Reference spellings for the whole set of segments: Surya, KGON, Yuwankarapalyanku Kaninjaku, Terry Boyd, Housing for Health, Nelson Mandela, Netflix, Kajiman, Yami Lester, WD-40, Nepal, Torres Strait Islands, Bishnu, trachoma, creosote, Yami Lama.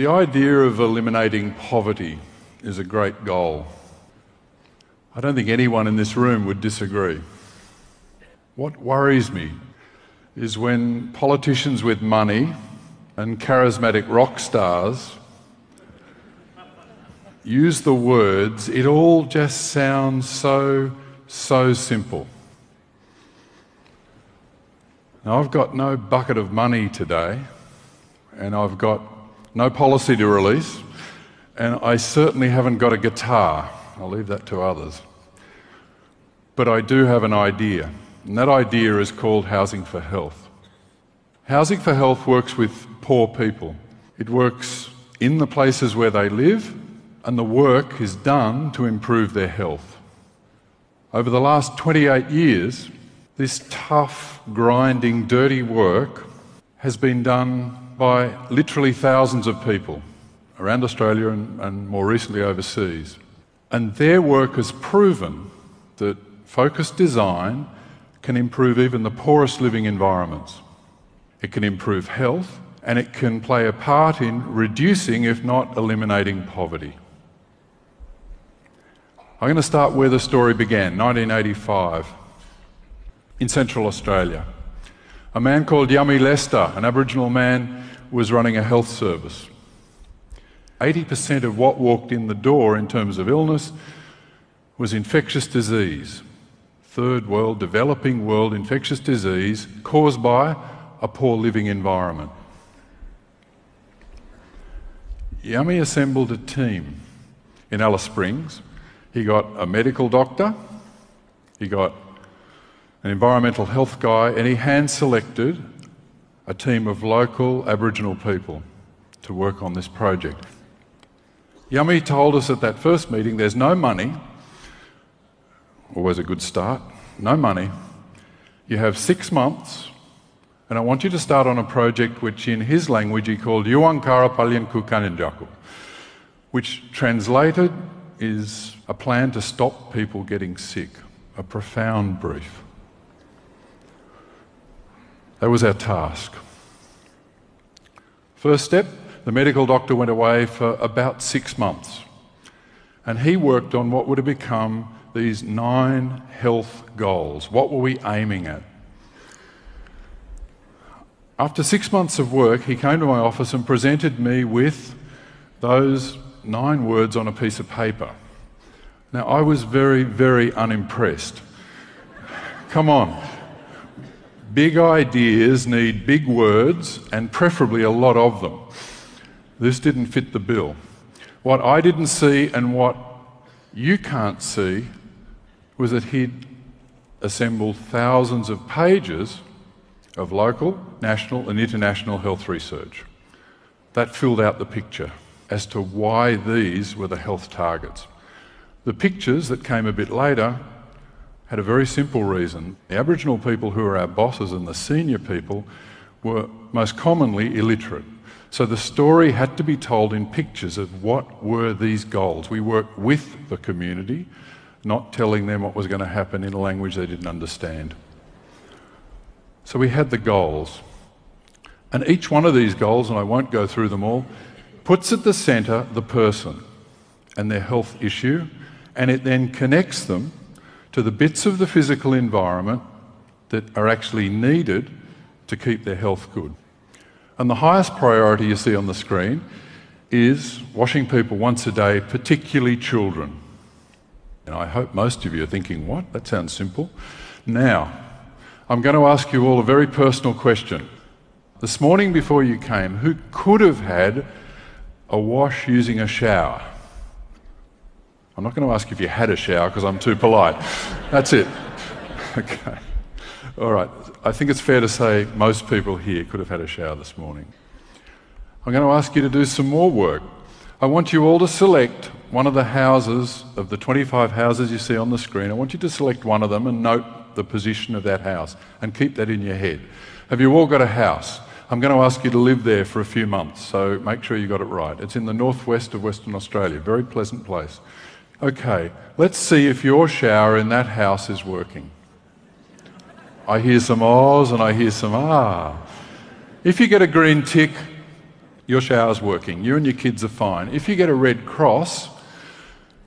The idea of eliminating poverty is a great goal. I don't think anyone in this room would disagree. What worries me is when politicians with money and charismatic rock stars use the words, it all just sounds so simple. Now, I've got no bucket of money today, and I've got no policy to release, and I certainly haven't got a guitar. I'll leave that to others. But I do have an idea, and that idea is called Housing for Health. Housing for Health works with poor people. It works in the places where they live, and the work is done to improve their health. Over the last 28 years, this tough, grinding, dirty work has been done by literally thousands of people around Australia and more recently overseas. And their work has proven that focused design can improve even the poorest living environments. It can improve health, and it can play a part in reducing, if not eliminating, poverty. I'm going to start where the story began, 1985, in Central Australia. A man called Yami Lester, an Aboriginal man, was running a health service. 80% of what walked in the door in terms of illness was infectious disease. Third world, developing world infectious disease caused by a poor living environment. Yami assembled a team in Alice Springs. He got a medical doctor, he got an environmental health guy, and he hand-selected a team of local Aboriginal people to work on this project. Yami told us at that first meeting, there's no money, always a good start, no money. You have 6 months, and I want you to start on a project which in his language he called Yuwankarapalyanku Kaninjaku, which translated is a plan to stop people getting sick, a profound brief. That was our task. First step, the medical doctor went away for about 6 months, and he worked on what would have become these 9 health goals. What were we aiming at? After 6 months of work, he came to my office and presented me with those 9 words on a piece of paper. Now, I was very unimpressed. Come on. Big ideas need big words, and preferably a lot of them. This didn't fit the bill. What I didn't see and what you can't see was that he'd assembled thousands of pages of local, national and international health research. That filled out the picture as to why these were the health targets. The pictures that came a bit later had a very simple reason. The Aboriginal people who are our bosses and the senior people were most commonly illiterate. So the story had to be told in pictures of what were these goals. We worked with the community, not telling them what was going to happen in a language they didn't understand. So we had the goals. And each one of these goals, and I won't go through them all, puts at the centre the person and their health issue, and it then connects them to the bits of the physical environment that are actually needed to keep their health good. And the highest priority you see on the screen is washing people once a day, particularly children. And I hope most of you are thinking, what? That sounds simple. Now, I'm going to ask you all a very personal question. This morning before you came, who could have had a wash using a shower? I'm not going to ask if you had a shower because I'm too polite. That's it. Okay. All right. I think it's fair to say most people here could have had a shower this morning. I'm going to ask you to do some more work. I want you all to select one of the houses, of the 25 houses you see on the screen. I want you to select one of them and note the position of that house and keep that in your head. Have you all got a house? I'm going to ask you to live there for a few months, so make sure you got it right. It's in the northwest of Western Australia, very pleasant place. Okay, let's see if your shower in that house is working. I hear some ahs and I hear some ah. If you get a green tick, your shower's working, you and your kids are fine. If you get a red cross,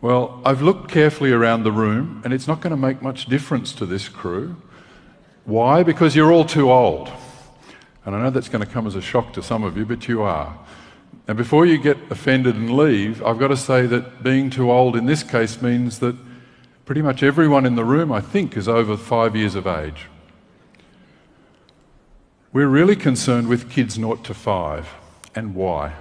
well, I've looked carefully around the room and it's not going to make much difference to this crew. Why? Because you're all too old. And I know that's going to come as a shock to some of you, but you are. And before you get offended and leave, I've got to say that being too old in this case means that pretty much everyone in the room, I think, is over 5 years of age. We're really concerned with kids 0 to 5, and why.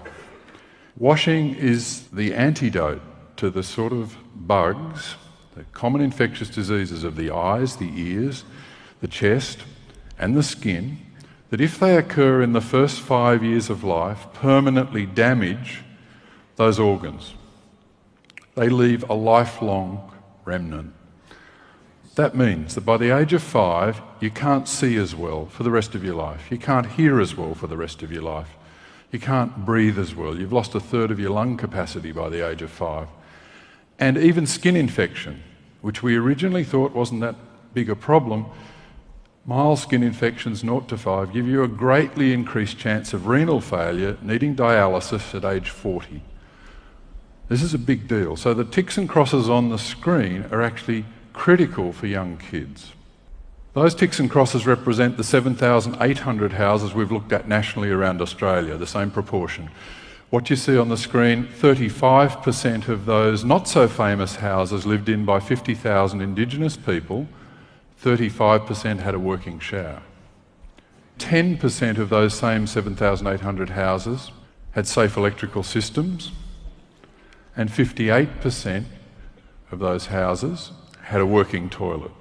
Washing is the antidote to the sort of bugs, the common infectious diseases of the eyes, the ears, the chest, and the skin, that if they occur in the first 5 years of life, permanently damage those organs. They leave a lifelong remnant. That means that by the age of 5, you can't see as well for the rest of your life. You can't hear as well for the rest of your life. You can't breathe as well. You've lost a third of your lung capacity by the age of 5. And even skin infection, which we originally thought wasn't that big a problem, mild skin infections 0 to 5 give you a greatly increased chance of renal failure, needing dialysis at age 40. This is a big deal. So the ticks and crosses on the screen are actually critical for young kids. Those ticks and crosses represent the 7,800 houses we've looked at nationally around Australia, the same proportion. What you see on the screen, 35% of those not so famous houses lived in by 50,000 Indigenous people, 35% had a working shower. 10% of those same 7,800 houses had safe electrical systems, and 58% of those houses had a working toilet.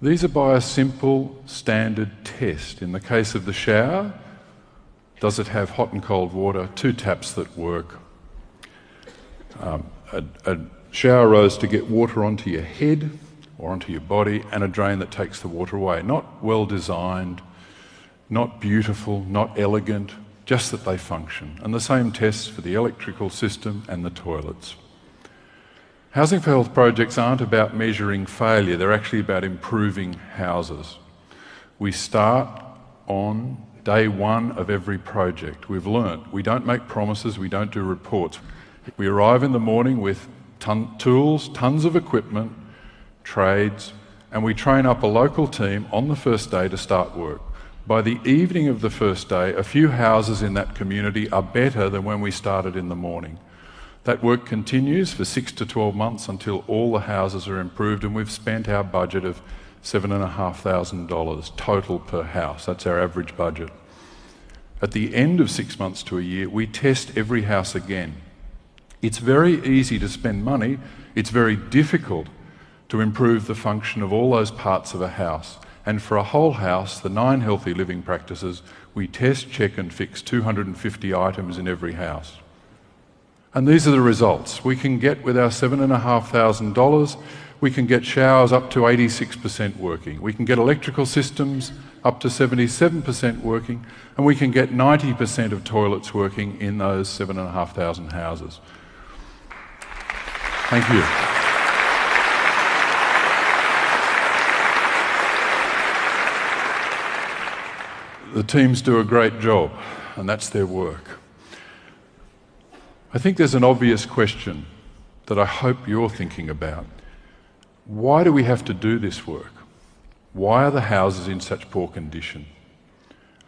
These are by a simple standard test. In the case of the shower, does it have hot and cold water, 2 taps that work? A shower hose to get water onto your head or onto your body, and a drain that takes the water away. Not well designed, not beautiful, not elegant, just that they function. And the same tests for the electrical system and the toilets. Housing for Health projects aren't about measuring failure, they're actually about improving houses. We start on day 1 of every project. We've learnt we don't make promises, we don't do reports. We arrive in the morning with tools, tons of equipment, trades, and we train up a local team on the first day to start work. By the evening of the first day, a few houses in that community are better than when we started in the morning. That work continues for 6 to 12 months until all the houses are improved, and we've spent our budget of $7,500 total per house. That's our average budget. At the end of 6 months to a year, we test every house again. It's very easy to spend money. It's very difficult to improve the function of all those parts of a house. And for a whole house, the 9 healthy living practices, we test, check and fix 250 items in every house. And these are the results. We can get, with our $7,500, we can get showers up to 86% working. We can get electrical systems up to 77% working, and we can get 90% of toilets working in those 7,500 houses. Thank you. The teams do a great job, and that's their work. I think there's an obvious question that I hope you're thinking about. Why do we have to do this work? Why are the houses in such poor condition?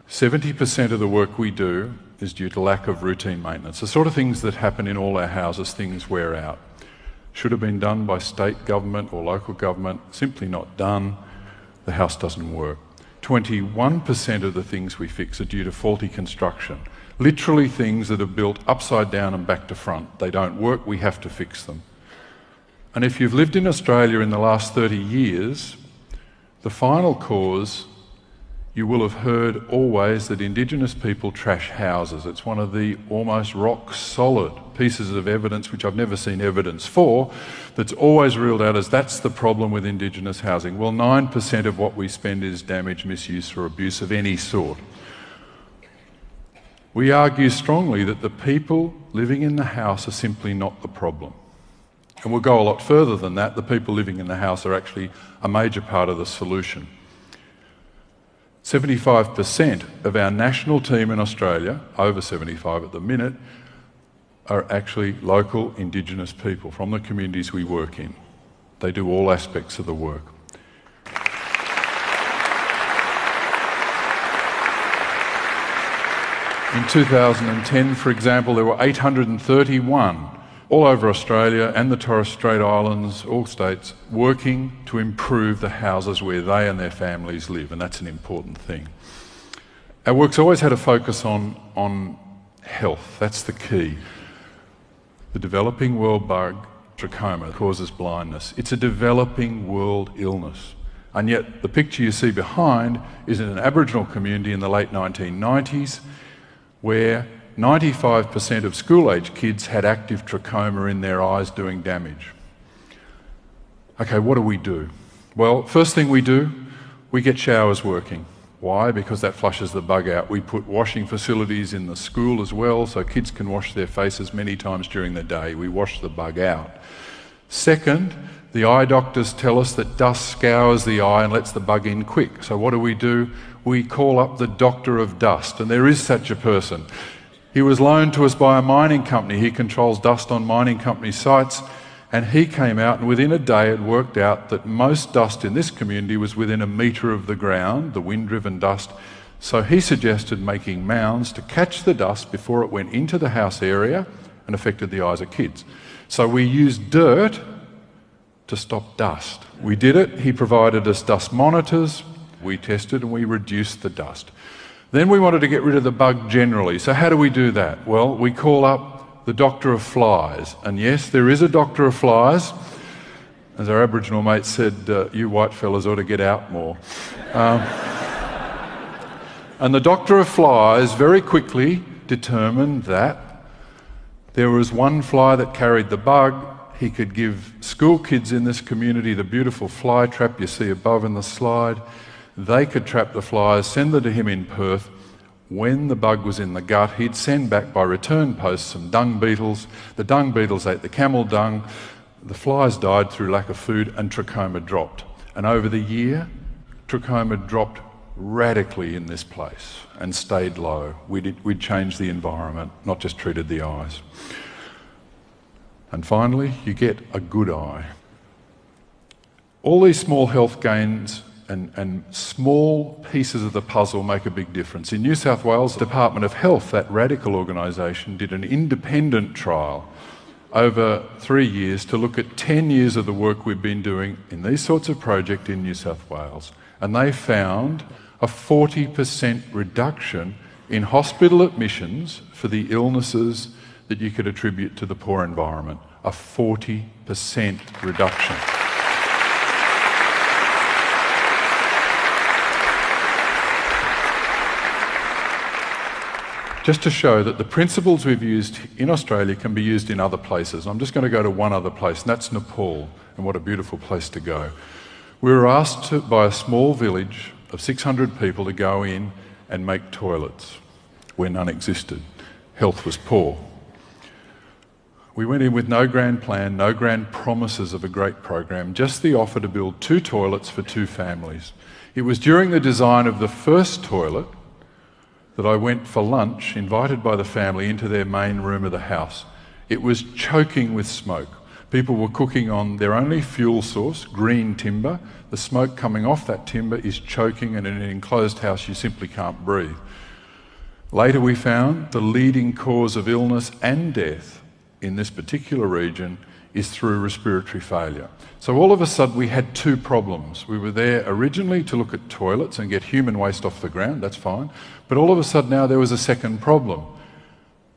70% of the work we do is due to lack of routine maintenance. The sort of things that happen in all our houses, things wear out. Should have been done by state government or local government, simply not done. The house doesn't work. 21% of the things we fix are due to faulty construction. Literally things that are built upside down and back to front. They don't work, we have to fix them. And if you've lived in Australia in the last 30 years, the final cause, you will have heard always that Indigenous people trash houses. It's one of the almost rock-solid pieces of evidence, which I've never seen evidence for, that's always ruled out as that's the problem with Indigenous housing. Well, 9% of what we spend is damage, misuse or abuse of any sort. We argue strongly that the people living in the house are simply not the problem. And we'll go a lot further than that. The people living in the house are actually a major part of the solution. 75% of our national team in Australia, over 75 at the minute, are actually local Indigenous people from the communities we work in. They do all aspects of the work. In 2010, for example, there were 831 all over Australia and the Torres Strait Islands, all states, working to improve the houses where they and their families live, and that's an important thing. Our work's always had a focus on health. That's the key. The developing world bug, trachoma, causes blindness. It's a developing world illness. And yet the picture you see behind is in an Aboriginal community in the late 1990s, where 95% of school-age kids had active trachoma in their eyes doing damage. Okay, what do we do? Well, first thing we do, we get showers working. Why? Because that flushes the bug out. We put washing facilities in the school as well, so kids can wash their faces many times during the day. We wash the bug out. Second, the eye doctors tell us that dust scours the eye and lets the bug in quick. So what do? We call up the doctor of dust, and there is such a person. He was loaned to us by a mining company. He controls dust on mining company sites, and he came out and within a day had worked out that most dust in this community was within a metre of the ground, the wind-driven dust. So he suggested making mounds to catch the dust before it went into the house area and affected the eyes of kids. So we used dirt to stop dust. We did it. He provided us dust monitors. We tested and we reduced the dust. Then we wanted to get rid of the bug generally. So how do we do that? Well, we call up the doctor of flies. And yes, there is a doctor of flies. As our Aboriginal mate said, you white fellas ought to get out more. And the doctor of flies very quickly determined that there was one fly that carried the bug. He could give school kids in this community the beautiful fly trap you see above in the slide. They could trap the flies, send them to him in Perth. When the bug was in the gut, he'd send back by return post some dung beetles. The dung beetles ate the camel dung. The flies died through lack of food and trachoma dropped. And over the year, trachoma dropped radically in this place and stayed low. We'd changed the environment, not just treated the eyes. And finally, you get a good eye. All these small health gains and small pieces of the puzzle make a big difference. In New South Wales, the Department of Health, that radical organisation, did an independent trial over 3 years to look at 10 years of the work we've been doing in these sorts of projects in New South Wales. And they found a 40% reduction in hospital admissions for the illnesses that you could attribute to the poor environment. A 40% reduction. Just to show that the principles we've used in Australia can be used in other places. I'm just going to go to one other place, and that's Nepal, and what a beautiful place to go. We were asked by a small village of 600 people to go in and make toilets where none existed. Health was poor. We went in with no grand plan, no grand promises of a great program, just the offer to build 2 toilets for 2 families. It was during the design of the first toilet that I went for lunch, invited by the family into their main room of the house. It was choking with smoke. People were cooking on their only fuel source, green timber. The smoke coming off that timber is choking, and in an enclosed house you simply can't breathe. Later we found the leading cause of illness and death in this particular region is through respiratory failure. So all of a sudden we had 2 problems. We were there originally to look at toilets and get human waste off the ground, that's fine, but all of a sudden now there was a second problem.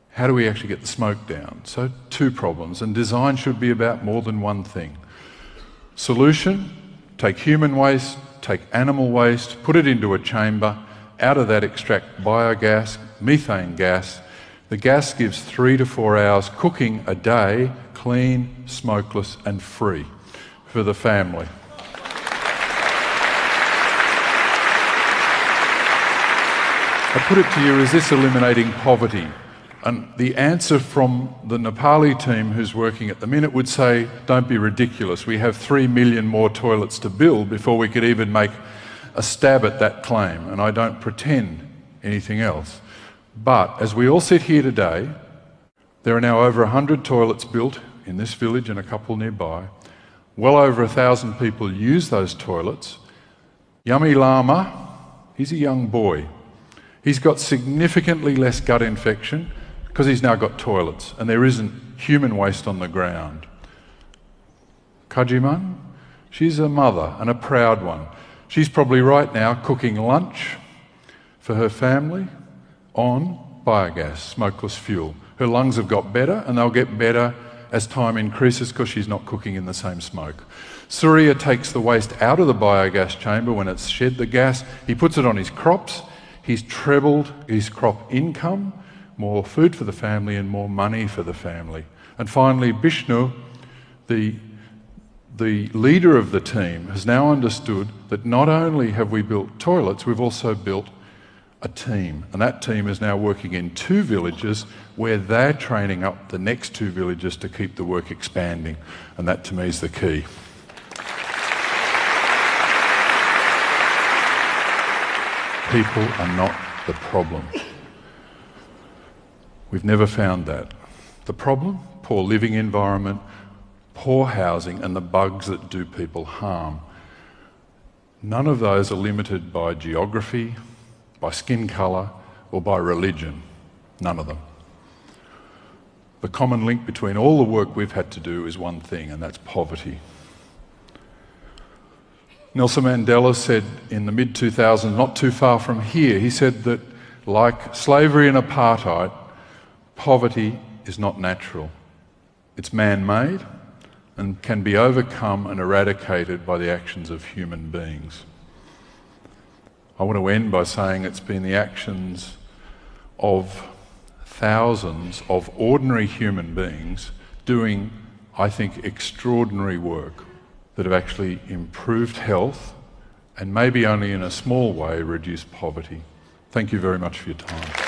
How do we actually get the smoke down? So 2 problems, and design should be about more than one thing. Solution, take human waste, take animal waste, put it into a chamber, out of that extract biogas, methane gas. The gas gives 3 to 4 hours cooking a day, clean, smokeless and free for the family. I put it to you, is this eliminating poverty? And the answer from the Nepali team who's working at the minute would say, don't be ridiculous. We have 3 million more toilets to build before we could even make a stab at that claim, and I don't pretend anything else. But as we all sit here today, there are now over 100 toilets built in this village and a couple nearby. Well over 1,000 people use those toilets. Yami Lama, he's a young boy. He's got significantly less gut infection because he's now got toilets and there isn't human waste on the ground. Kajiman, she's a mother and a proud one. She's probably right now cooking lunch for her family on biogas, smokeless fuel. Her lungs have got better and they'll get better as time increases because she's not cooking in the same smoke. Surya takes the waste out of the biogas chamber when it's shed the gas. He puts it on his crops. He's trebled his crop income, more food for the family and more money for the family. And finally, Bishnu, the leader of the team, has now understood that not only have we built toilets, we've also built a team, and that team is now working in 2 villages where they're training up the next 2 villages to keep the work expanding, and that to me is the key. People are not the problem. We've never found that. The problem? Poor living environment, poor housing, and the bugs that do people harm. None of those are limited by geography, by skin colour, or by religion. None of them. The common link between all the work we've had to do is one thing, and that's poverty. Nelson Mandela said in the mid-2000s, not too far from here, he said that, like slavery and apartheid, poverty is not natural. It's man-made and can be overcome and eradicated by the actions of human beings. I want to end by saying it's been the actions of thousands of ordinary human beings doing, I think, extraordinary work that have actually improved health and maybe only in a small way reduced poverty. Thank you very much for your time.